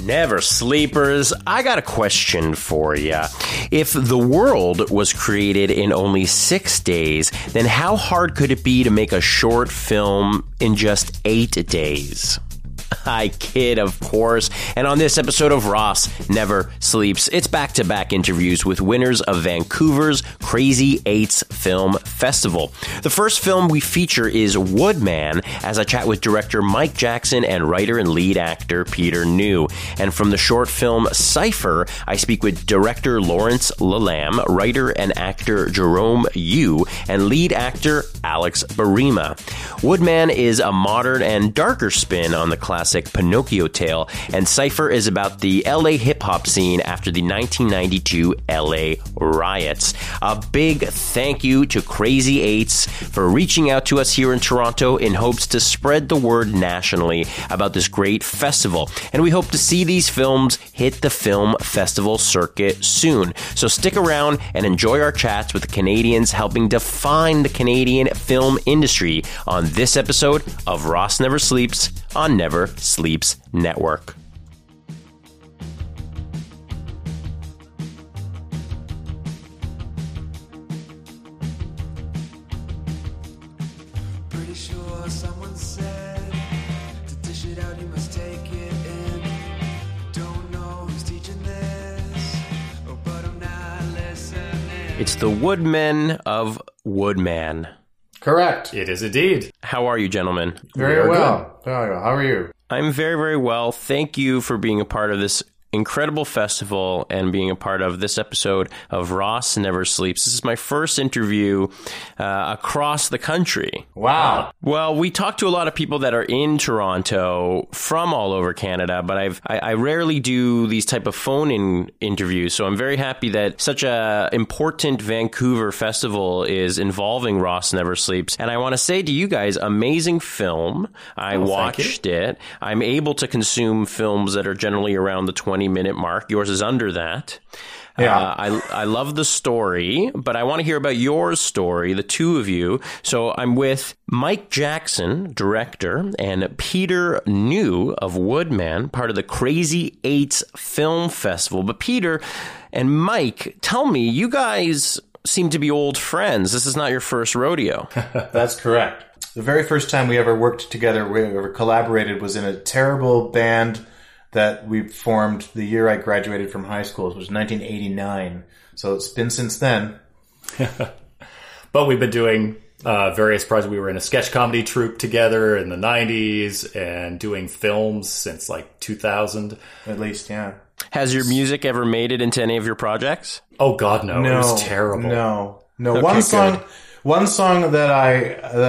Never Sleepers, I got a question for you. If the world was created in only 6 days, then how hard could it be to make a short film in just 8 days? I kid, of course. And on this episode of Ross Never Sleeps, it's back-to-back interviews with winners of Vancouver's Crazy Eights Film Festival. The first film we feature is Woodman, as I chat with director Mike Jackson and writer and lead actor Peter New. And from the short film Cipher, I speak with director Lawrence Le Lam, writer and actor Jerome Yu, and lead actor Alex Barima. Woodman is a modern and darker spin on the classic Pinocchio tale, and Cipher is about the LA hip-hop scene after the 1992 LA riots. A big thank you to Crazy Eights for reaching out to us here in Toronto in hopes to spread the word nationally about this great festival, and we hope to see these films hit the film festival circuit soon. So stick around and enjoy our chats with the Canadians helping define the Canadian film industry on this episode of Ross Never Sleeps on Never Sleeps Network. Pretty sure someone said to dish it out, you must take it in. Don't know who's teaching this, oh, but I'm not listening. It's the Woodman of Woodman. Correct. It is indeed. How are you, gentlemen? Very well. Very well. How are you? I'm very, very well. Thank you for being a part of this incredible festival and being a part of this episode of Ross Never Sleeps. This is my first interview across the country. Wow. Well, we talk to a lot of people that are in Toronto from all over Canada, but I rarely do these type of phone-in interviews, so I'm very happy that such a important Vancouver festival is involving Ross Never Sleeps. And I want to say to you guys, amazing film. I watched it. I'm able to consume films that are generally around the 20-minute mark. Yours is under that. Yeah. I love the story, but I want to hear about your story, the two of you. So I'm with Mike Jackson, director, and Peter New of Woodman, part of the Crazy Eights Film Festival. But Peter and Mike, tell me, you guys seem to be old friends. This is not your first rodeo. That's correct. The very first time we ever worked together, we ever collaborated, was in a terrible band that we formed the year I graduated from high school, which was 1989. So it's been since then. But we've been doing various projects. We were in a sketch comedy troupe together in the 90s and doing films since like 2000. At least, yeah. Has your music ever made it into any of your projects? Oh, God, no. No, it was terrible. No. Okay, one song that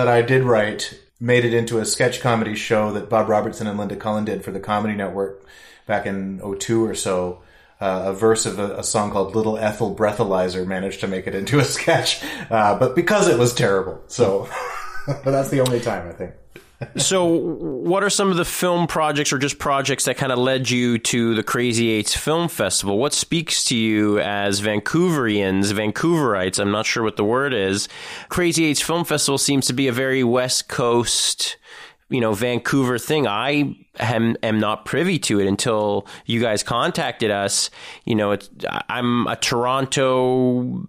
I did write made it into a sketch comedy show that Bob Robertson and Linda Cullen did for the Comedy Network back in 2002 or so. A verse of a song called Little Ethel Breathalyzer managed to make it into a sketch, but because it was terrible. So that's the only time, I think. So what are some of the film projects or just projects that kind of led you to the Crazy Eights Film Festival? What speaks to you as Vancouverites? I'm not sure what the word is. Crazy Eights Film Festival seems to be a very West Coast, Vancouver thing. I am not privy to it until you guys contacted us. I'm a Toronto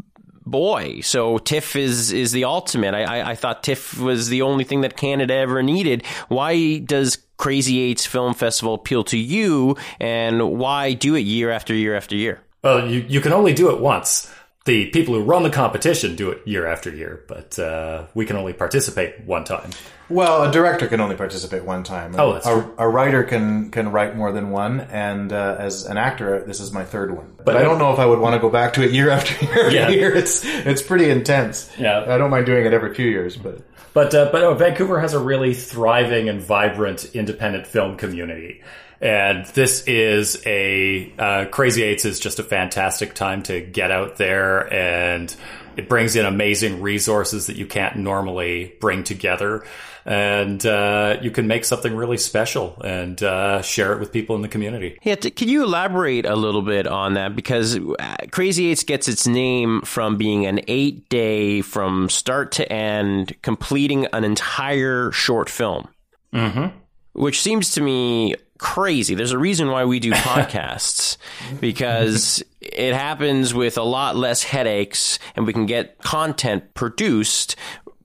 boy, so TIFF is the ultimate. I thought TIFF was the only thing that Canada ever needed. Why does Crazy Eights Film Festival appeal to you, and why do it year after year after year? Well, you can only do it once. The people who run the competition do it year after year, but we can only participate one time. Well, a director can only participate one time. Oh, that's true. A writer can write more than one, and as an actor, this is my third one. But I don't know if I would want to go back to it year after year after year. It's pretty intense. Yeah, I don't mind doing it every few years, but Vancouver has a really thriving and vibrant independent film community. And this is Crazy Eights is just a fantastic time to get out there, and it brings in amazing resources that you can't normally bring together. And you can make something really special and share it with people in the community. Yeah, can you elaborate a little bit on that? Because Crazy Eights gets its name from being an 8-day from start to end, completing an entire short film, which seems to me crazy. There's a reason why we do podcasts, because it happens with a lot less headaches, and we can get content produced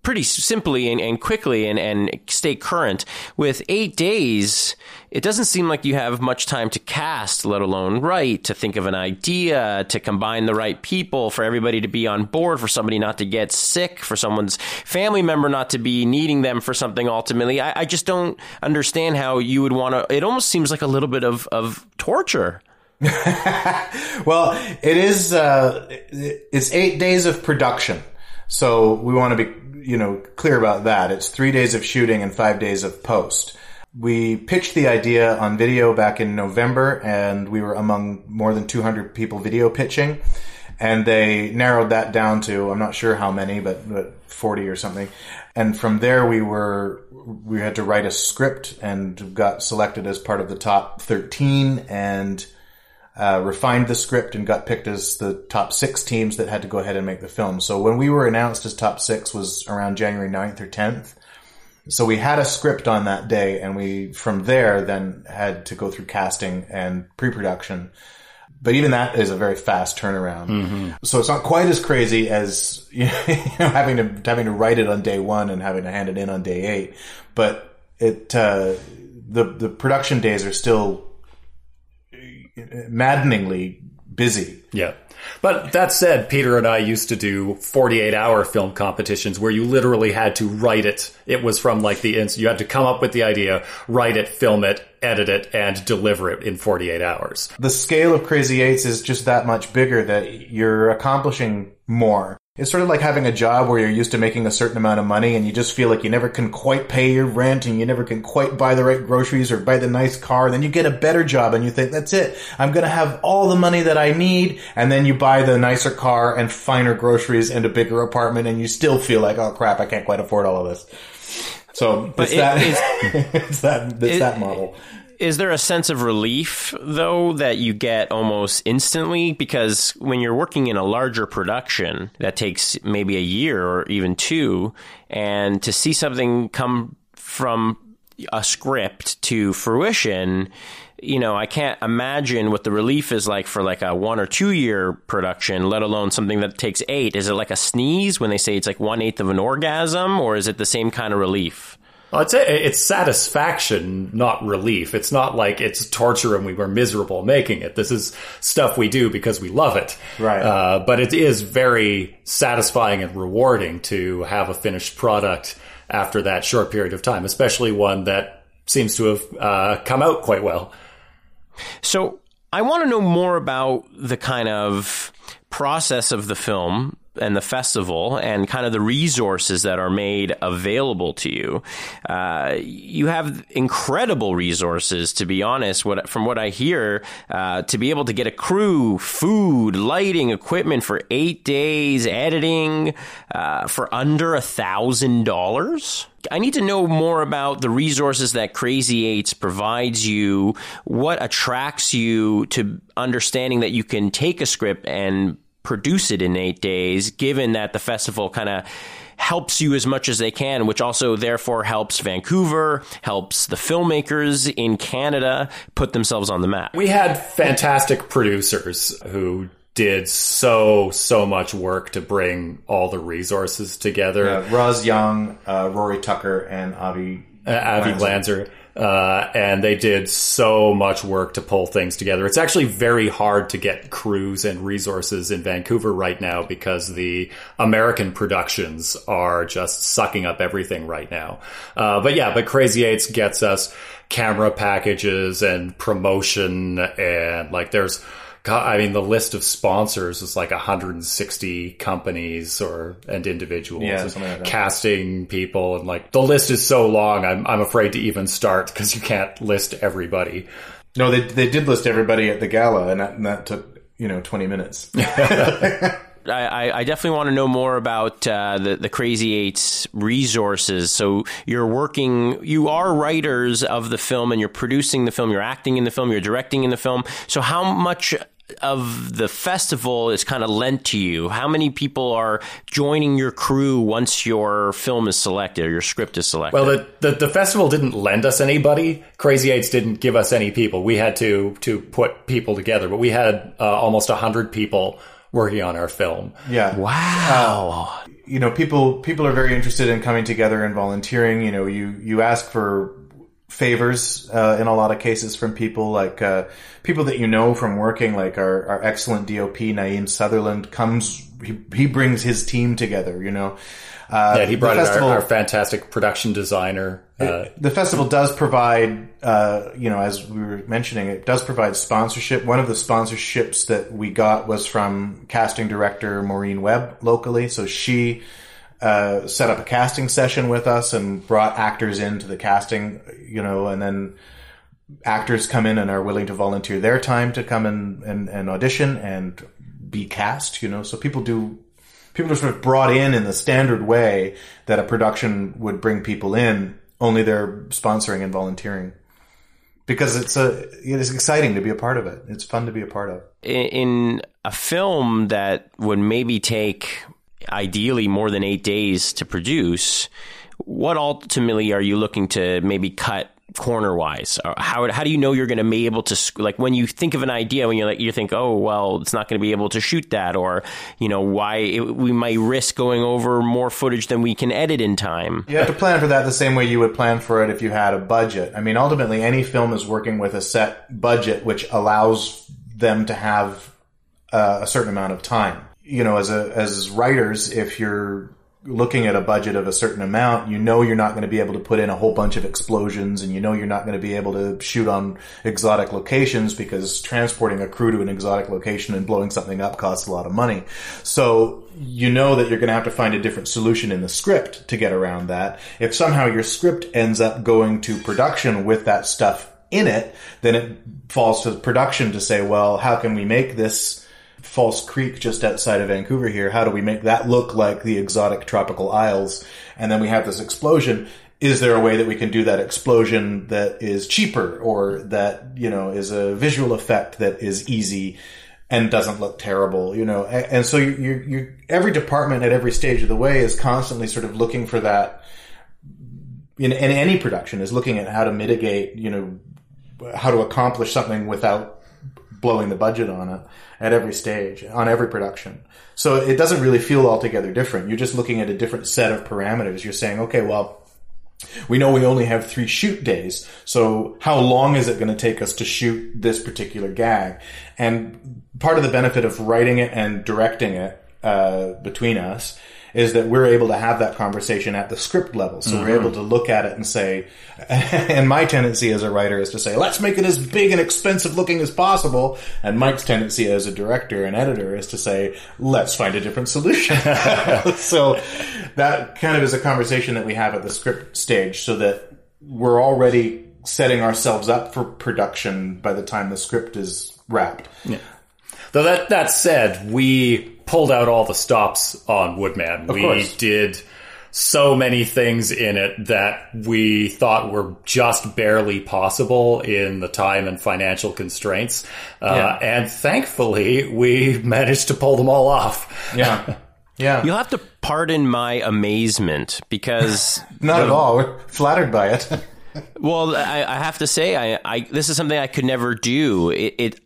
pretty simply and quickly and stay current. With 8 days, it doesn't seem like you have much time to cast, let alone write, to think of an idea, to combine the right people, for everybody to be on board, for somebody not to get sick, for someone's family member not to be needing them for something ultimately. I just don't understand how you would want to. It almost seems like a little bit of torture. Well, it is. It's 8 days of production. So we want to be, clear about that. It's 3 days of shooting and 5 days of post. We pitched the idea on video back in November, and we were among more than 200 people video pitching. And they narrowed that down to, I'm not sure how many, but 40 or something. And from there we had to write a script and got selected as part of the top 13 and refined the script and got picked as the top 6 teams that had to go ahead and make the film. So when we were announced as top 6 was around January 9th or 10th. So we had a script on that day, and we, from there, then had to go through casting and pre-production. But even that is a very fast turnaround. Mm-hmm. So it's not quite as crazy as having to write it on day one and having to hand it in on day 8. But it the production days are still maddeningly busy. Yeah. But that said, Peter and I used to do 48-hour film competitions where you literally had to write it. It was from you had to come up with the idea, write it, film it, edit it, and deliver it in 48 hours. The scale of Crazy Eights is just that much bigger that you're accomplishing more. It's sort of like having a job where you're used to making a certain amount of money and you just feel like you never can quite pay your rent and you never can quite buy the right groceries or buy the nice car. Then you get a better job and you think, that's it. I'm going to have all the money that I need. And then you buy the nicer car and finer groceries and a bigger apartment and you still feel like, oh crap, I can't quite afford all of this. So it's that model. Is there a sense of relief, though, that you get almost instantly? Because when you're working in a larger production that takes maybe a year or even 2, and to see something come from a script to fruition, I can't imagine what the relief is like for like a 1 or 2 year production, let alone something that takes 8. Is it like a sneeze when they say it's like 1/8 of an orgasm, or is it the same kind of relief? I'd say it's satisfaction, not relief. It's not like it's torture and we were miserable making it. This is stuff we do because we love it. Right. But it is very satisfying and rewarding to have a finished product after that short period of time, especially one that seems to have come out quite well. So I want to know more about the kind of process of the film and the festival and kind of the resources that are made available to you. You have incredible resources, to be honest, from what I hear, to be able to get a crew, food, lighting, equipment for 8 days, editing for under $1,000. I need to know more about the resources that Crazy Eights provides you. What attracts you to understanding that you can take a script and produce it in 8 days, given that the festival kind of helps you as much as they can, which also therefore helps Vancouver, helps the filmmakers in Canada put themselves on the map. We had fantastic producers who did so much work to bring all the resources together. Roz Young, Rory Tucker, and Avi Glanzer. And they did so much work to pull things together. It's actually very hard to get crews and resources in Vancouver right now because the American productions are just sucking up everything right now. But Crazy Eights gets us camera packages and promotion, and the list of sponsors is 160 companies and individuals, casting people, and the list is so long. I'm afraid to even start because you can't list everybody. No, they did list everybody at the gala, and that took 20 minutes. I definitely want to know more about the Crazy Eights resources. So you are writers of the film, and you're producing the film, you're acting in the film, you're directing in the film. So how much of the festival is kind of lent to you? How many people are joining your crew once your film is selected or your script is selected? Well, the festival didn't lend us anybody. Crazy Eights didn't give us any people. We had to put people together, but we had almost 100 people working on our film. Yeah. Wow. You know, people are very interested in coming together and volunteering. You know, you ask for favors in a lot of cases from people, like people that you know from working, like our excellent DOP Naeem Sutherland comes, he brings his team together, you know. He brought our fantastic production designer. The festival does provide, you know, as we were mentioning, it does provide sponsorship. One of the sponsorships that we got was from casting director Maureen Webb locally. So she set up a casting session with us and brought actors into the casting, you know, and then actors come in and are willing to volunteer their time to come in and audition and be cast, you know. So people are sort of brought in the standard way that a production would bring people in, only they're sponsoring and volunteering. Because it is exciting to be a part of it. It's fun to be a part of. In a film that would maybe take ideally more than 8 days to produce, what ultimately are you looking to maybe cut corner wise? How do you know you're going to be able to, like, when you think of an idea, when you're like, you think, oh, well, it's not going to be able to shoot that, or, you know, we might risk going over more footage than we can edit in time. You have to plan for that the same way you would plan for it if you had a budget. I mean, ultimately any film is working with a set budget, which allows them to have a certain amount of time. You know, as writers, if you're looking at a budget of a certain amount, you know you're not going to be able to put in a whole bunch of explosions, and you know you're not going to be able to shoot on exotic locations, because transporting a crew to an exotic location and blowing something up costs a lot of money. So you know that you're going to have to find a different solution in the script to get around that. If somehow your script ends up going to production with that stuff in it, then it falls to production to say, well, how can we make this False Creek just outside of Vancouver here, how do we make that look like the exotic tropical isles? And then we have this explosion. Is there a way that we can do that explosion that is cheaper, or that, you know, is a visual effect that is easy and doesn't look terrible, you know? And so you every department at every stage of the way is constantly sort of looking for that. In any production is looking at how to mitigate, you know, how to accomplish something without blowing the budget on it at every stage, on every production. So it doesn't really feel altogether different. You're just looking at a different set of parameters. You're saying, okay, well, we know we only have 3 shoot days, so how long is it going to take us to shoot this particular gag? And part of the benefit of writing it and directing it between us is that we're able to have that conversation at the script level. So we're able to look at it and say, and my tendency as a writer is to say, let's make it as big and expensive looking as possible. And Mike's tendency as a director and editor is to say, let's find a different solution. So that kind of is a conversation that we have at the script stage, so that we're already setting ourselves up for production by the time the script is wrapped. Yeah. Though that said, we pulled out all the stops on Woodman. We did so many things in it that we thought were just barely possible in the time and financial constraints. And thankfully, we managed to pull them all off. Yeah. Yeah. You'll have to pardon my amazement, because... Not at all. We're flattered by it. Well, I have to say, I this is something I could never do.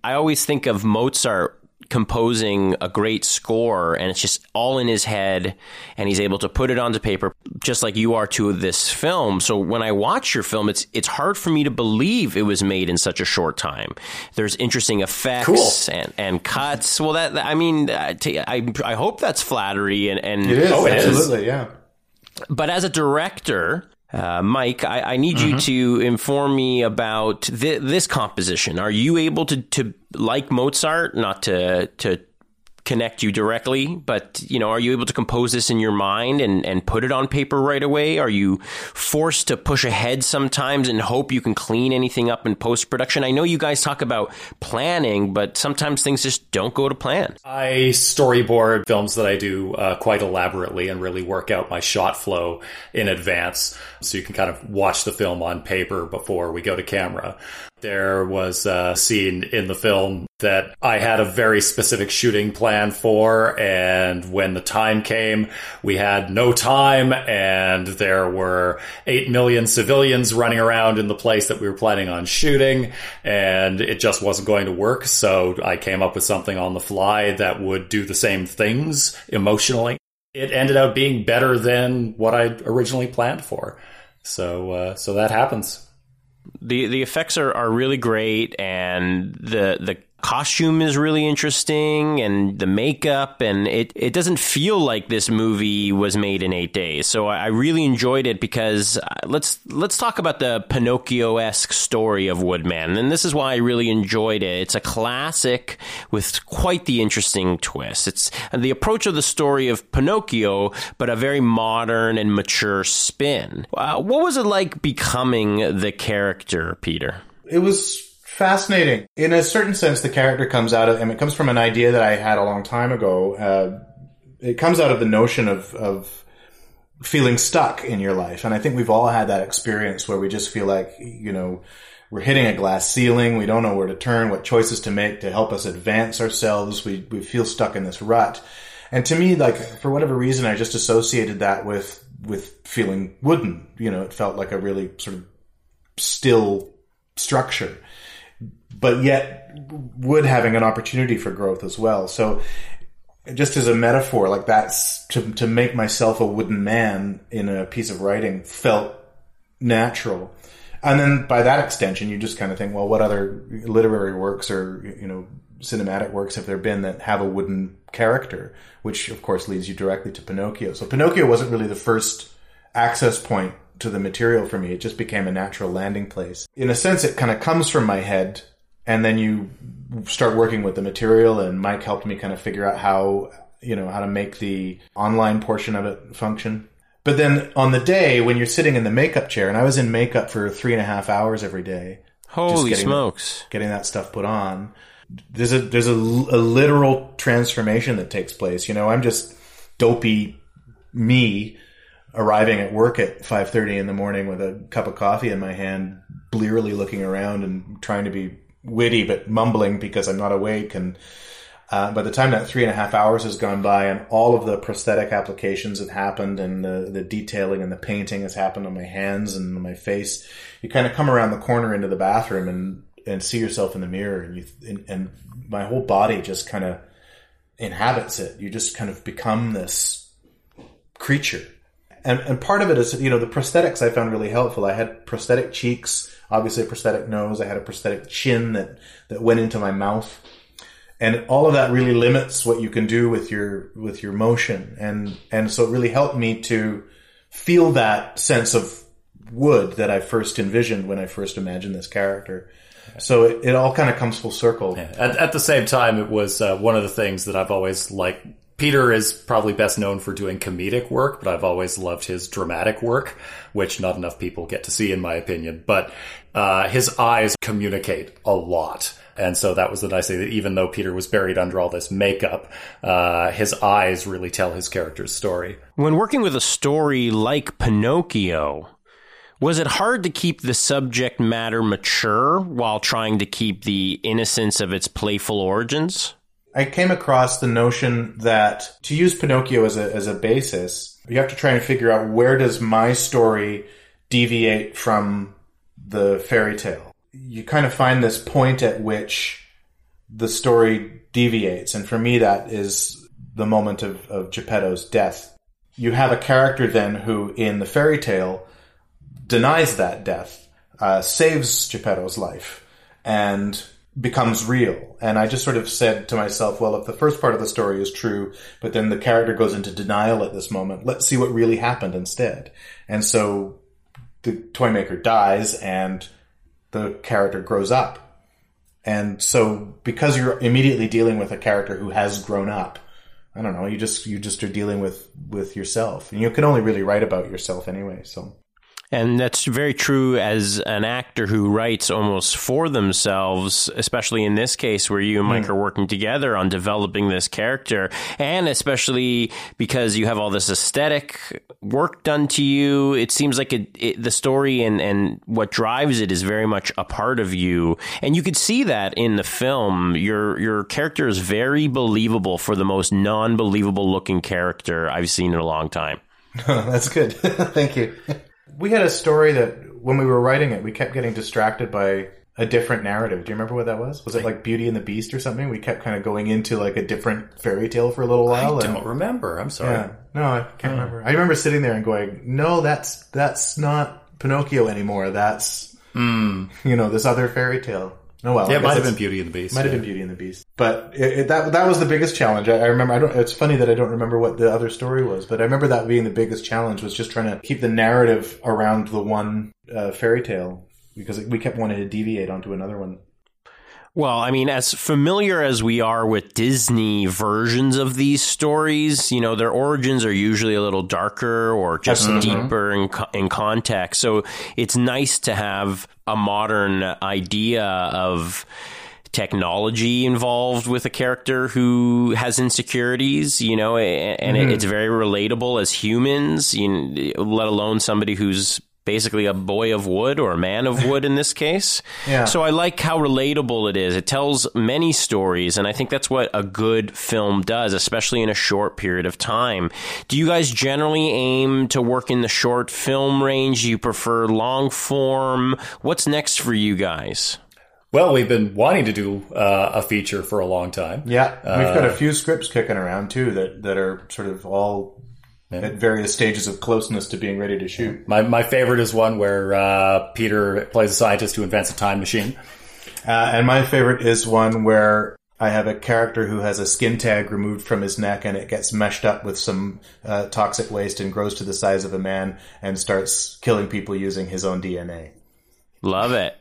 I always think of Mozart composing a great score, and it's just all in his head, and he's able to put it onto paper, just like you are to this film. So when I watch your film, it's hard for me to believe it was made in such a short time. There's interesting effects and cuts. Well, that, I mean, I hope that's flattery, and it is. Oh, it absolutely is. Yeah. But as a director, Mike, I need you to inform me about this composition. Are you able to like Mozart, not to connect you directly, but, you know, are you able to compose this in your mind and put it on paper right away? Are you forced to push ahead sometimes and hope you can clean anything up in post-production? I know you guys talk about planning, but sometimes things just don't go to plan. I storyboard films that I do quite elaborately and really work out my shot flow in advance, so you can kind of watch the film on paper before we go to camera. There was a scene in the film that I had a very specific shooting plan for, and when the time came, we had no time, and there were 8 million civilians running around in the place that we were planning on shooting, and it just wasn't going to work, so I came up with something on the fly that would do the same things emotionally. It ended up being better than what I originally planned for, so that happens. The effects are really great, and the costume is really interesting, and the makeup, and it doesn't feel like this movie was made in 8 days. So I really enjoyed it, because let's talk about the Pinocchio-esque story of Woodman, and this is why I really enjoyed it. It's a classic with quite the interesting twist. It's the approach of the story of Pinocchio, but a very modern and mature spin. What was it like becoming the character, Peter? It was fascinating. In a certain sense, the character comes out of, and it comes from an idea that I had a long time ago. It comes out of the notion of feeling stuck in your life. And I think we've all had that experience where we just feel like, you know, we're hitting a glass ceiling. We don't know where to turn, what choices to make to help us advance ourselves. We feel stuck in this rut. And to me, like, for whatever reason, I just associated that with feeling wooden. You know, it felt like a really sort of still structure, but yet would having an opportunity for growth as well. So just as a metaphor, like that's to make myself a wooden man in a piece of writing felt natural. And then by that extension, you just kind of think, well, what other literary works or, you know, cinematic works have there been that have a wooden character, which of course leads you directly to Pinocchio. So Pinocchio wasn't really the first access point to the material for me. It just became a natural landing place. In a sense, it kind of comes from my head. And then you start working with the material, and Mike helped me kind of figure out how to make the online portion of it function. But then on the day when you're sitting in the makeup chair, and I was in makeup for 3.5 hours every day. Holy smokes. Getting that stuff put on. There's a literal transformation that takes place. You know, I'm just dopey me arriving at work at 5:30 in the morning with a cup of coffee in my hand, blearily looking around and trying to be witty but mumbling because I'm not awake, and by the time that 3.5 hours has gone by and all of the prosthetic applications have happened and the detailing and the painting has happened on my hands and on my face, you kind of come around the corner into the bathroom and see yourself in the mirror, and my whole body just kind of inhabits it. You just kind of become this creature. And part of it is, you know, the prosthetics I found really helpful. I had prosthetic cheeks, obviously a prosthetic nose. I had a prosthetic chin that went into my mouth. And all of that really limits what you can do with your motion. And so it really helped me to feel that sense of wood that I first envisioned when I first imagined this character. So it all kind of comes full circle. Yeah. At the same time, it was one of the things that I've always liked. Peter is probably best known for doing comedic work, but I've always loved his dramatic work, which not enough people get to see, in my opinion. But his eyes communicate a lot. And so that was the nice thing, that even though Peter was buried under all this makeup, his eyes really tell his character's story. When working with a story like Pinocchio, was it hard to keep the subject matter mature while trying to keep the innocence of its playful origins? I came across the notion that to use Pinocchio as a basis, you have to try and figure out, where does my story deviate from the fairy tale? You kind of find this point at which the story deviates. And for me, that is the moment of Geppetto's death. You have a character then who in the fairy tale denies that death, saves Geppetto's life, and becomes real. And I just sort of said to myself, well, if the first part of the story is true, but then the character goes into denial at this moment, let's see what really happened instead. And so the toy maker dies and the character grows up. And so because you're immediately dealing with a character who has grown up, I don't know, you just are dealing with yourself. And you can only really write about yourself anyway, so... And that's very true as an actor who writes almost for themselves, especially in this case where you and Mike are working together on developing this character, and especially because you have all this aesthetic work done to you. It seems like the story and what drives it is very much a part of you, and you could see that in the film. Your character is very believable for the most non-believable looking character I've seen in a long time. That's good. Thank you. We had a story that when we were writing it, we kept getting distracted by a different narrative. Do you remember what that was? Was it like Beauty and the Beast or something? We kept kind of going into like a different fairy tale for a little while. I don't remember. I'm sorry. Yeah. No, I can't remember. I remember sitting there and going, no, that's not Pinocchio anymore. That's, you know, this other fairy tale. Oh, well, yeah, it might have been Beauty and the Beast. Might have been Beauty and the Beast. But that was the biggest challenge. I remember. It's funny that I don't remember what the other story was, but I remember that being the biggest challenge was just trying to keep the narrative around the one fairy tale, because we kept wanting to deviate onto another one. Well, I mean, as familiar as we are with Disney versions of these stories, you know, their origins are usually a little darker or just deeper in context. So it's nice to have a modern idea of technology involved with a character who has insecurities, you know, and it's very relatable as humans, let alone somebody who's basically a boy of wood or a man of wood in this case. Yeah. So I like how relatable it is. It tells many stories, and I think that's what a good film does, especially in a short period of time. Do you guys generally aim to work in the short film range? Do you prefer long form? What's next for you guys? Well, we've been wanting to do a feature for a long time. Yeah. We've got a few scripts kicking around too that are sort of all at various stages of closeness to being ready to shoot. My favorite is one where Peter plays a scientist who invents a time machine. And my favorite is one where I have a character who has a skin tag removed from his neck, and it gets meshed up with some toxic waste and grows to the size of a man and starts killing people using his own DNA. Love it.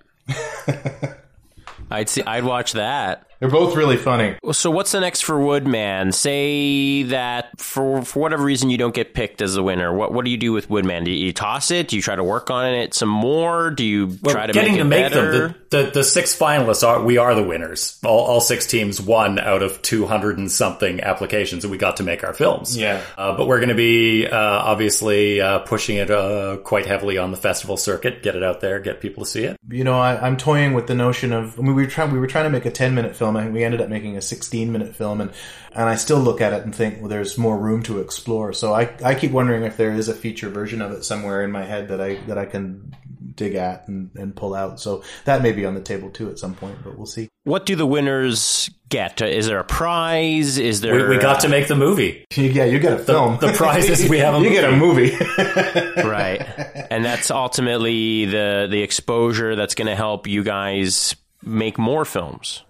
I'd watch that. They're both really funny. So what's the next for Woodman? Say that for whatever reason you don't get picked as the winner. What do you do with Woodman? Do you toss it? Do you try to work on it some more? Do you try to make it better? The six finalists are the winners. All six teams won out of 200 and something applications, and we got to make our films. Yeah. But we're going to be obviously pushing it quite heavily on the festival circuit. Get it out there. Get people to see it. You know, I'm toying with the notion of. I mean, we were trying to make a 10-minute film. I think we ended up making a 16-minute film, and I still look at it and think, well, there's more room to explore. So I keep wondering if there is a feature version of it somewhere in my head that I can dig at and pull out. So that may be on the table too at some point, but we'll see. What do the winners get? Is there a prize? Is there? We got to make the movie. Yeah, you get a film. The prize is we have a movie. You get a movie. Right. And that's ultimately the exposure that's going to help you guys make more films.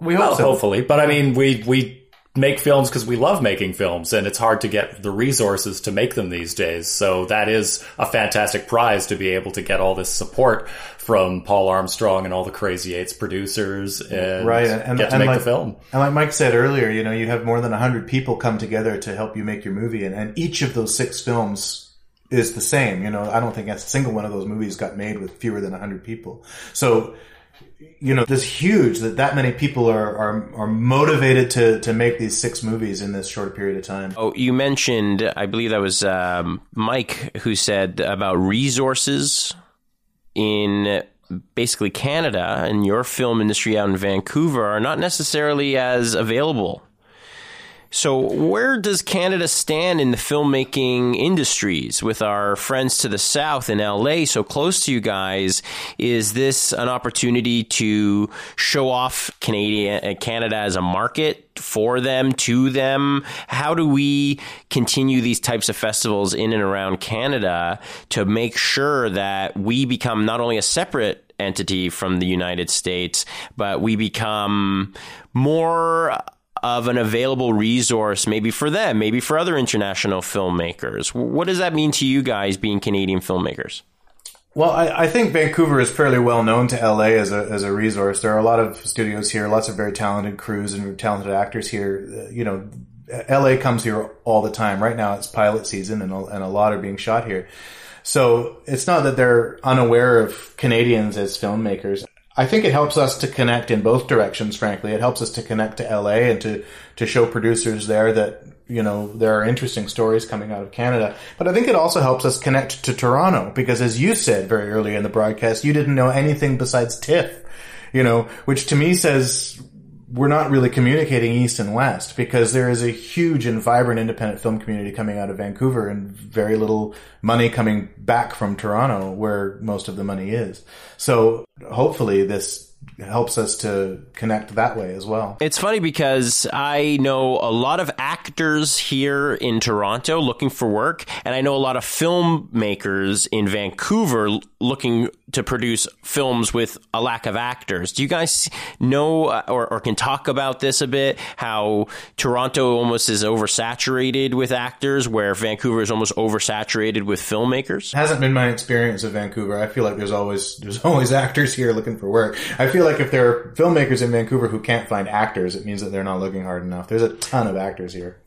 We hope hopefully. But I mean, we make films because we love making films, and it's hard to get the resources to make them these days. So that is a fantastic prize to be able to get all this support from Paul Armstrong and all the Crazy Eights producers and get to make the film. And like Mike said earlier, you know, you have more than 100 people come together to help you make your movie, and each of those six films is the same. You know, I don't think a single one of those movies got made with fewer than 100 people. So, you know, this huge that many people are motivated to make these six movies in this short period of time. Oh, you mentioned, I believe that was Mike who said about resources in basically Canada and your film industry out in Vancouver are not necessarily as available. So where does Canada stand in the filmmaking industries with our friends to the south in LA so close to you guys? Is this an opportunity to show off Canada as a market for them, to them? How do we continue these types of festivals in and around Canada to make sure that we become not only a separate entity from the United States, but we become more of an available resource, maybe for them, maybe for other international filmmakers? What does that mean to you guys being Canadian filmmakers? Well, I think Vancouver is fairly well known to LA as a resource. There are a lot of studios here, lots of very talented crews and talented actors here. You know, LA comes here all the time. Right now it's pilot season and a lot are being shot here. So it's not that they're unaware of Canadians as filmmakers. I think it helps us to connect in both directions, frankly. It helps us to connect to LA and to show producers there that, you know, there are interesting stories coming out of Canada. But I think it also helps us connect to Toronto, because as you said very early in the broadcast, you didn't know anything besides TIFF, you know, which to me says we're not really communicating East and West, because there is a huge and vibrant independent film community coming out of Vancouver and very little money coming back from Toronto, where most of the money is. So hopefully this helps us to connect that way as well. It's funny because I know a lot of actors here in Toronto looking for work, and I know a lot of filmmakers in Vancouver looking to produce films with a lack of actors. Do you guys know or can talk about this a bit, how Toronto almost is oversaturated with actors where Vancouver is almost oversaturated with filmmakers? It hasn't been my experience of Vancouver. I feel like there's always actors here looking for work. I feel like if there are filmmakers in Vancouver who can't find actors, it means that they're not looking hard enough. There's a ton of actors here.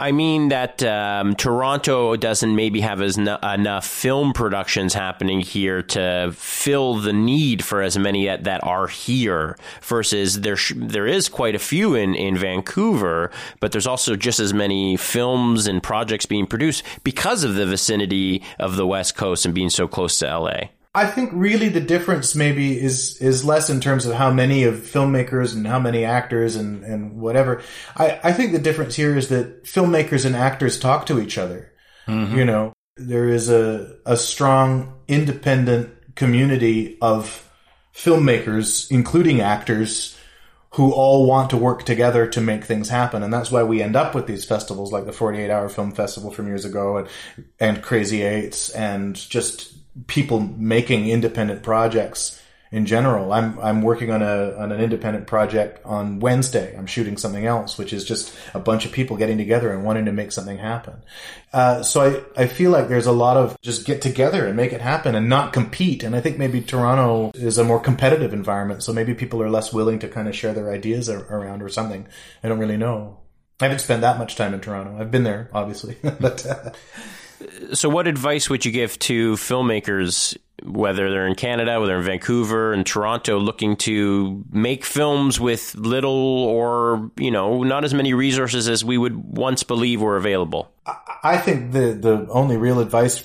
I mean that Toronto doesn't maybe have enough film productions happening here to fill the need for as many that are here, versus there is quite a few in Vancouver, but there's also just as many films and projects being produced because of the vicinity of the West Coast and being so close to LA. I think really the difference maybe is less in terms of how many of filmmakers and how many actors and whatever. I think the difference here is that filmmakers and actors talk to each other. Mm-hmm. You know, there is a strong independent community of filmmakers, including actors, who all want to work together to make things happen. And that's why we end up with these festivals like the 48 Hour Film Festival from years ago and Crazy Eights and just people making independent projects in general. I'm working on an independent project on Wednesday. I'm shooting something else, which is just a bunch of people getting together and wanting to make something happen. So I feel like there's a lot of just get together and make it happen and not compete. And I think maybe Toronto is a more competitive environment, so maybe people are less willing to kind of share their ideas around or something. I don't really know. I haven't spent that much time in Toronto. I've been there, obviously. So what advice would you give to filmmakers, whether they're in Canada, whether in Vancouver and Toronto, looking to make films with little or, you know, not as many resources as we would once believe were available? I think the only real advice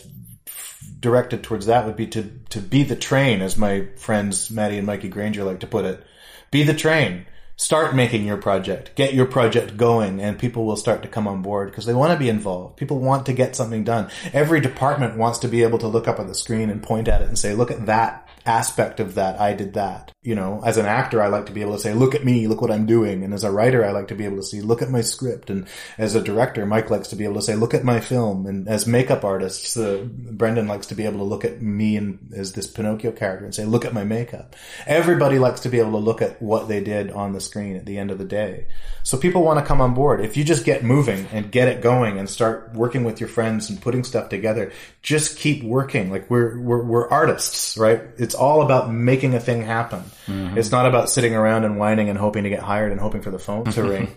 directed towards that would be to be the train, as my friends Maddie and Mikey Granger like to put it. Be the train. Start making your project. Get your project going, and people will start to come on board because they want to be involved. People want to get something done. Every department wants to be able to look up at the screen and point at it and say, look at that aspect of that. I did that. You know, as an actor, I like to be able to say, look at me, look what I'm doing. And as a writer, I like to be able to see, look at my script. And as a director, Mike likes to be able to say, look at my film. And as makeup artists, Brendan likes to be able to look at me and as this Pinocchio character and say, look at my makeup. Everybody likes to be able to look at what they did on the screen at the end of the day. So people want to come on board. If you just get moving and get it going and start working with your friends and putting stuff together, just keep working. Like we're artists, right? It's all about making a thing happen. Mm-hmm. It's not about sitting around and whining and hoping to get hired and hoping for the phone to ring.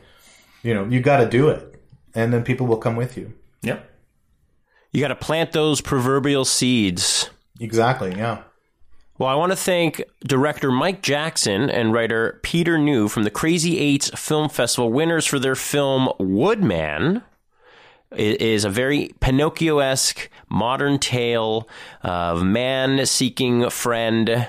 You know, you got to do it, and then people will come with you. Yep. You got to plant those proverbial seeds. Exactly. Yeah. Well, I want to thank director Mike Jackson and writer Peter New from the Crazy Eights Film Festival winners for their film Woodman. It is a very Pinocchio-esque modern tale of man seeking a friend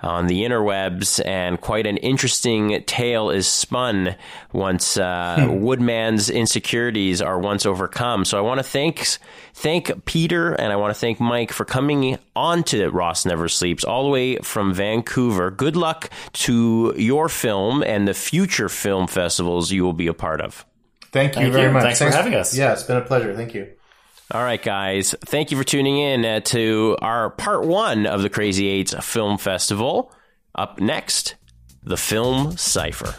on the interwebs, and quite an interesting tale is spun once Woodman's insecurities are once overcome. So I want to thank Peter, and I want to thank Mike for coming on to Ross Never Sleeps all the way from Vancouver. Good luck to your film and the future film festivals you will be a part of. Thank you very much. Thanks for having us. Yeah, it's been a pleasure. Thank you. All right, guys. Thank you for tuning in to our part one of the Crazy Eights Film Festival. Up next, the film Cipher.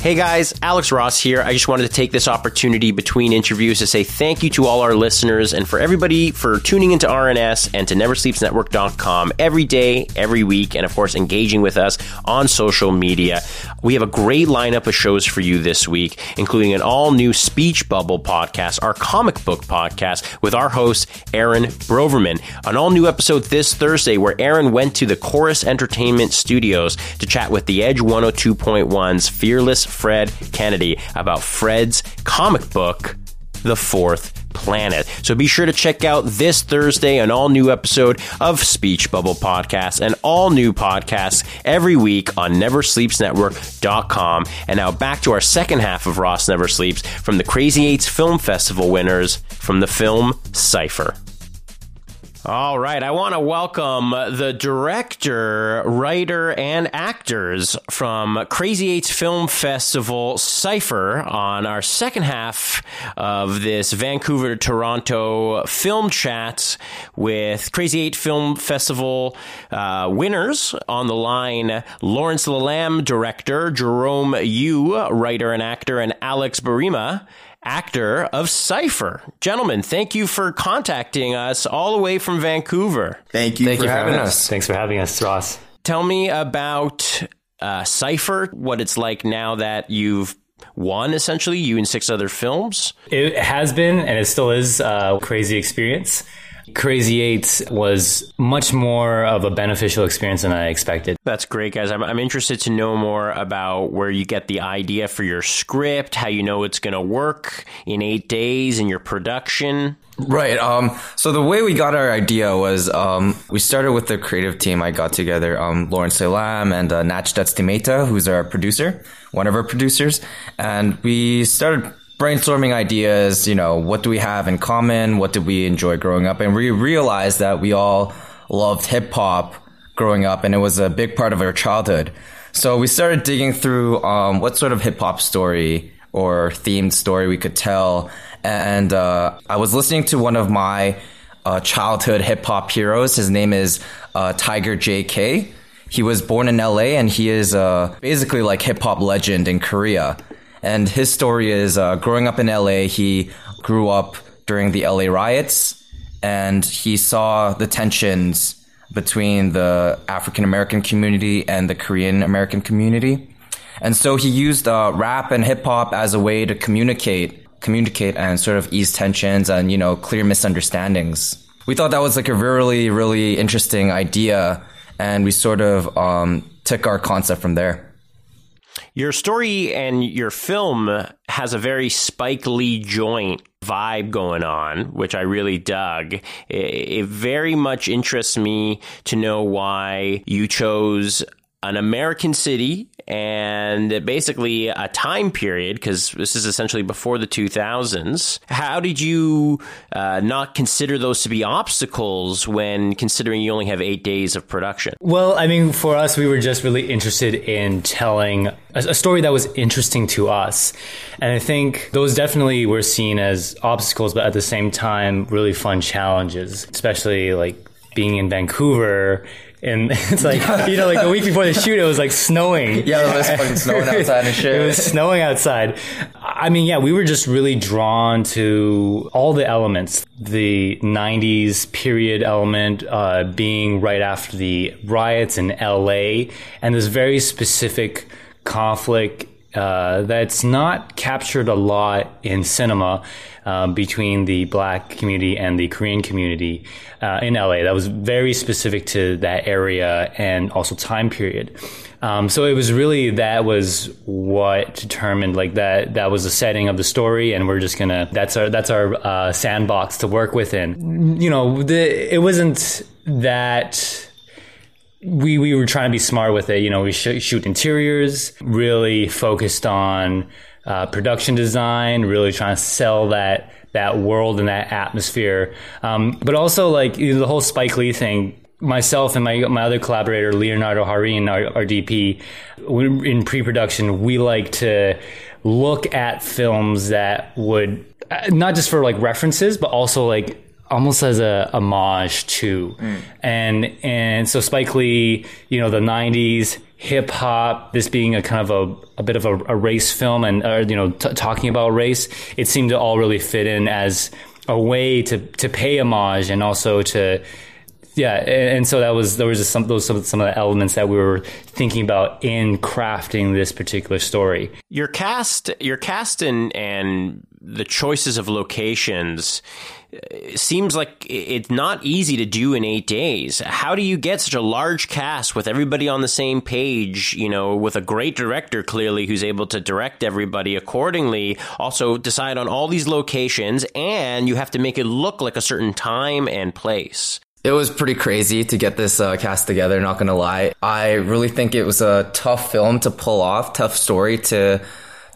Hey guys, Alex Ross here. I just wanted to take this opportunity between interviews to say thank you to all our listeners and for everybody for tuning into RNS and to NeverSleepsNetwork.com every day, every week, and of course engaging with us on social media. We have a great lineup of shows for you this week, including an all-new Speech Bubble podcast, our comic book podcast with our host, Aaron Broverman. An all-new episode this Thursday where Aaron went to the Chorus Entertainment Studios to chat with The Edge 102.1's Fearless Fred Kennedy about Fred's comic book, The Fourth Planet. So be sure to check out this Thursday an all-new episode of Speech Bubble Podcast and all new podcasts every week on NeverSleepsNetwork.com. And now back to our second half of Ross Never Sleeps from the Crazy Eights Film Festival winners from the film Cipher. All right, I want to welcome the director, writer, and actors from Crazy Eights Film Festival Cipher on our second half of this Vancouver to Toronto film chat with Crazy Eight Film Festival winners on the line, Lawrence Le Lam, director, Jerome Yu, writer and actor, and Alex Barima, actor of Cipher. Gentlemen, thank you for contacting us all the way from Vancouver. Thank you for having us. Thanks for having us, Ross. Tell me about Cipher, what it's like now that you've won, essentially, you and six other films. It has been, and it still is, a crazy experience. Crazy Eights was much more of a beneficial experience than I expected. That's great, guys. I'm interested to know more about where you get the idea for your script, how you know it's going to work in 8 days in your production. Right. So the way we got our idea was we started with the creative team I got together, Lawrence Le Lam and Natch Destimeta, who's our producer, one of our producers. And we started brainstorming ideas, you know, what do we have in common? What did we enjoy growing up? And we realized that we all loved hip hop growing up, and it was a big part of our childhood. So we started digging through what sort of hip hop story or themed story we could tell. And I was listening to one of my childhood hip hop heroes. His name is Tiger JK. He was born in LA, and he is basically like hip hop legend in Korea. And his story is growing up in LA, he grew up during the LA riots, and he saw the tensions between the African-American community and the Korean-American community. And so he used rap and hip-hop as a way to communicate and sort of ease tensions and, you know, clear misunderstandings. We thought that was like a really, really interesting idea, and we sort of took our concept from there. Your story and your film has a very Spike Lee joint vibe going on, which I really dug. It very much interests me to know why you chose an American city and basically a time period, because this is essentially before the 2000s. How did you not consider those to be obstacles when considering you only have 8 days of production? Well, I mean, for us, we were just really interested in telling a story that was interesting to us. And I think those definitely were seen as obstacles, but at the same time, really fun challenges, especially like being in Vancouver. And it's like, you know, like the week before the shoot, it was like snowing. Yeah, it was fucking snowing outside and shit. It was snowing outside. I mean, yeah, we were just really drawn to all the elements. The 90s period element being right after the riots in LA, and this very specific conflict that's not captured a lot in cinema between the Black community and the Korean community in LA. That was very specific to that area and also time period. So it was really, that was what determined, like that was the setting of the story, and we're just gonna, that's our sandbox to work within. You know, it wasn't that we were trying to be smart with it. You know, we shoot interiors, really focused on production design, really trying to sell that world and that atmosphere. But also, like, you know, the whole Spike Lee thing, myself and my other collaborator, Leonardo Harin, our DP, in pre-production, we like to look at films that would, not just for like references, but also like almost as a homage to. And so Spike Lee, you know, the 90s, hip hop, this being a kind of a bit of a race film, and talking about race, it seemed to all really fit in as a way to pay homage, and also to and so there was some of the elements that we were thinking about in crafting this particular story. Your cast and the choices of locations seems like it's not easy to do in 8 days. How do you get such a large cast with everybody on the same page, with a great director, clearly, who's able to direct everybody accordingly, also decide on all these locations, and you have to make it look like a certain time and place? It was pretty crazy to get this cast together, not going to lie. I really think it was a tough film to pull off, tough story to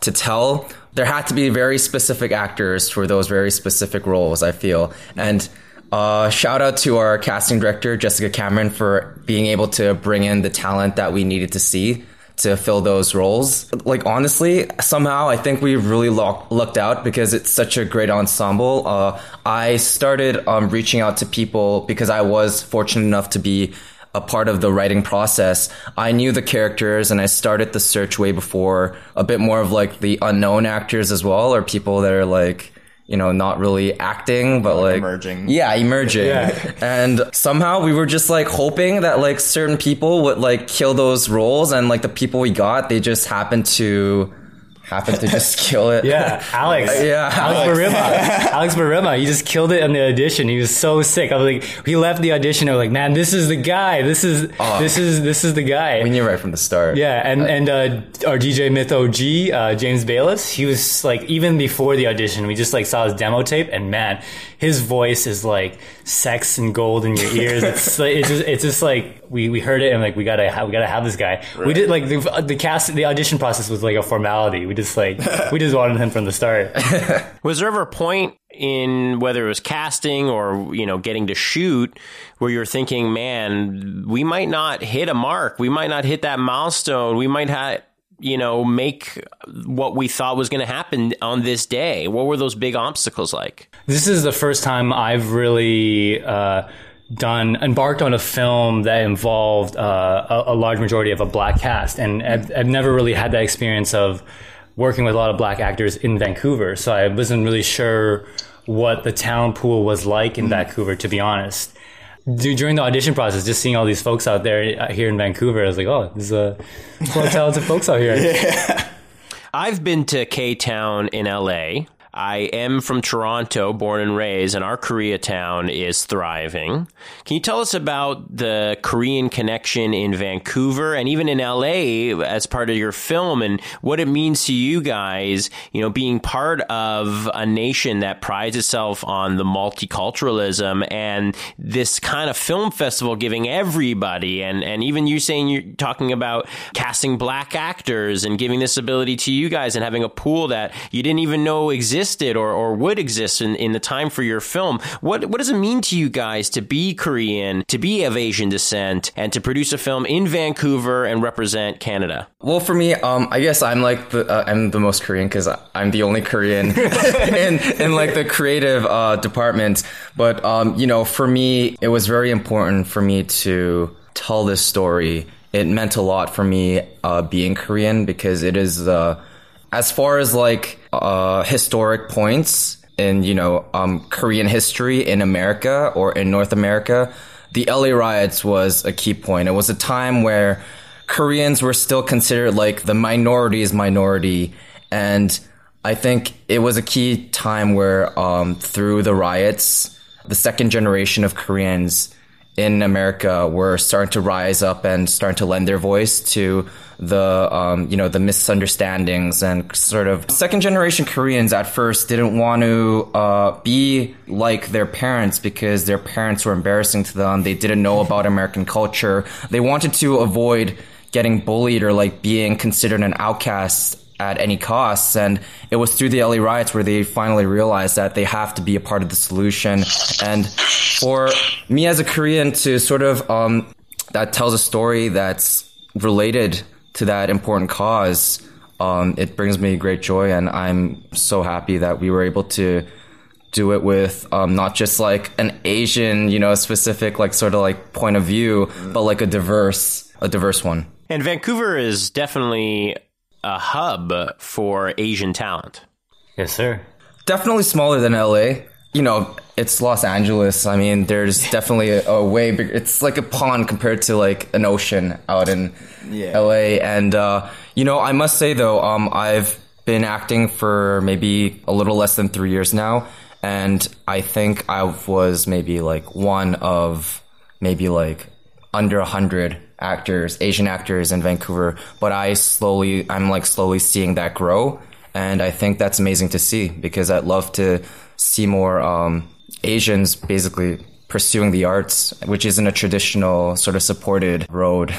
tell. There had to be very specific actors for those very specific roles, I feel. And shout out to our casting director, Jessica Cameron, for being able to bring in the talent that we needed to see to fill those roles. Like, honestly, somehow I think we really lucked out because it's such a great ensemble. I started reaching out to people because I was fortunate enough to be a part of the writing process. I knew the characters, and I started the search way before, a bit more of like the unknown actors as well, or people that are like, not really acting, but like emerging. Yeah, emerging. Yeah. And somehow we were just like hoping that like certain people would like kill those roles, and like the people we got, they just happened to just kill it. Yeah, Alex Barima, he just killed it in the audition. He was so sick. I was like, he left the audition, I was like, man, this is the guy. This is the guy. We knew right from the start. Yeah, and our DJ Myth OG, James Bayless, he was like, even before the audition, we just like saw his demo tape, and man, his voice is like sex and gold in your ears. It's just like we heard it, and like we gotta have this guy. Right. We did like the audition process was like a formality. We just wanted him from the start. Was there ever a point in whether it was casting or getting to shoot where you're thinking, man, we might not hit a mark, we might not hit that milestone, we might make what we thought was going to happen on this day? What were those big obstacles like? This is the first time I've really embarked on a film that involved a large majority of a black cast. And I've never really had that experience of working with a lot of black actors in Vancouver. So I wasn't really sure what the talent pool was like in Vancouver, to be honest. During the audition process, just seeing all these folks out there here in Vancouver, I was like, oh, there's a lot of talented folks out here. Yeah. I've been to K-Town in LA. I am from Toronto, born and raised, and our Koreatown is thriving. Can you tell us about the Korean connection in Vancouver and even in LA as part of your film, and what it means to you guys, being part of a nation that prides itself on the multiculturalism, and this kind of film festival giving everybody, and even you saying you're talking about casting black actors and giving this ability to you guys and having a pool that you didn't even know existed or would exist in the time for your film. What does it mean to you guys to be Korean, to be of Asian descent, and to produce a film in Vancouver and represent Canada? Well, for me, I guess I'm like I'm the most Korean because I'm the only Korean in like the creative department. But for me, it was very important for me to tell this story. It meant a lot for me being Korean because it is as far as like historic points in, Korean history in America or in North America, the LA riots was a key point. It was a time where Koreans were still considered like the minority's minority. And I think it was a key time where through the riots, the second generation of Koreans in America were starting to rise up and starting to lend their voice to the, the misunderstandings, and sort of second generation Koreans at first didn't want to be like their parents because their parents were embarrassing to them. They didn't know about American culture. They wanted to avoid getting bullied or like being considered an outcast at any costs. And it was through the LA riots where they finally realized that they have to be a part of the solution. And for me as a Korean to sort of, that tells a story that's related to that important cause, it brings me great joy. And I'm so happy that we were able to do it with not just like an Asian, specific like sort of like point of view, but like a diverse one. And Vancouver is definitely a hub for Asian talent. Yes, sir. Definitely smaller than LA. You know, it's Los Angeles. I mean, there's definitely a way bigger. It's like a pond compared to like an ocean out in LA. And, you know, I must say, though, I've been acting for maybe a little less than 3 years now. And I think I was maybe like one of maybe like under 100 actors, Asian actors in Vancouver. But I'm slowly seeing that grow. And I think that's amazing to see, because I'd love to see more Asians basically pursuing the arts, which isn't a traditional sort of supported road.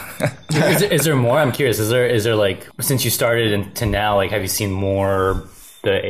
Is there more? I'm curious. Is there like, since you started and to now, like, have you seen more the